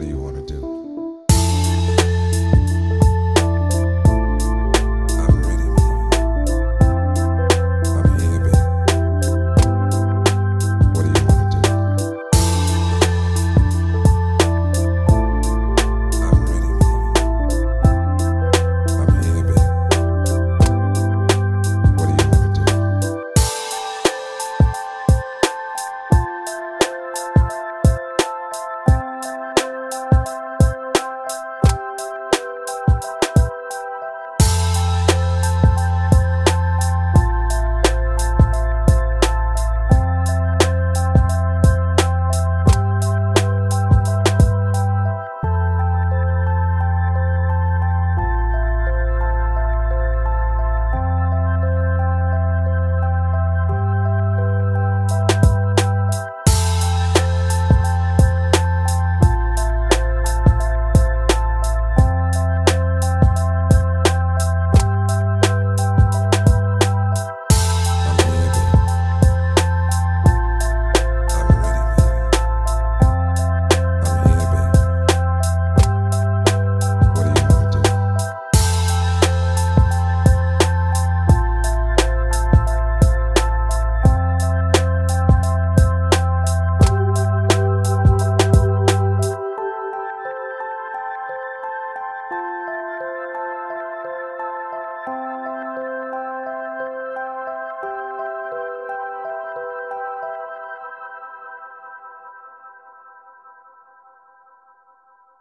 what do you want to do?